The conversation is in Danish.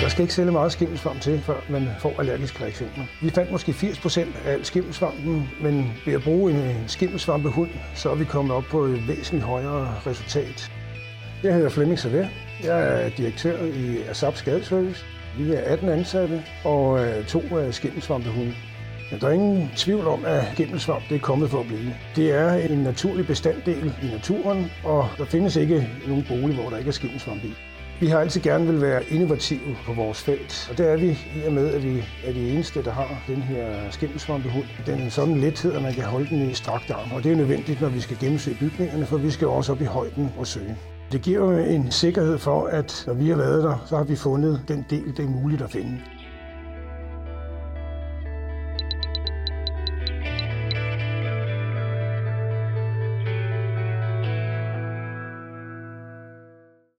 Der skal ikke sælge meget skimmelsvamp til, før man får allergiske reaktioner. Vi fandt måske 80% af al skimmelsvampen, men ved at bruge en skimmelsvampehund, så er vi kommet op på et væsentligt højere resultat. Jeg hedder Flemming Servais. Jeg er direktør i Asap Skadeservice. Vi er 18 ansatte og 2 skimmelsvampehunde. Men der er ingen tvivl om, at skimmelsvamp er kommet for at blive. Det er en naturlig bestanddel i naturen, og der findes ikke nogen bolig, hvor der ikke er skimmelsvamp i. Vi har altid gerne vil være innovative på vores felt, og det er vi i og med, at vi er de eneste, der har den her skimmelsvampehund. Den er sådan lethed, at man kan holde den i strakt arm, og det er nødvendigt, når vi skal gennemsøge bygningerne, for vi skal også op i højden og søge. Det giver jo en sikkerhed for, at når vi har været der, så har vi fundet den del, det er muligt at finde.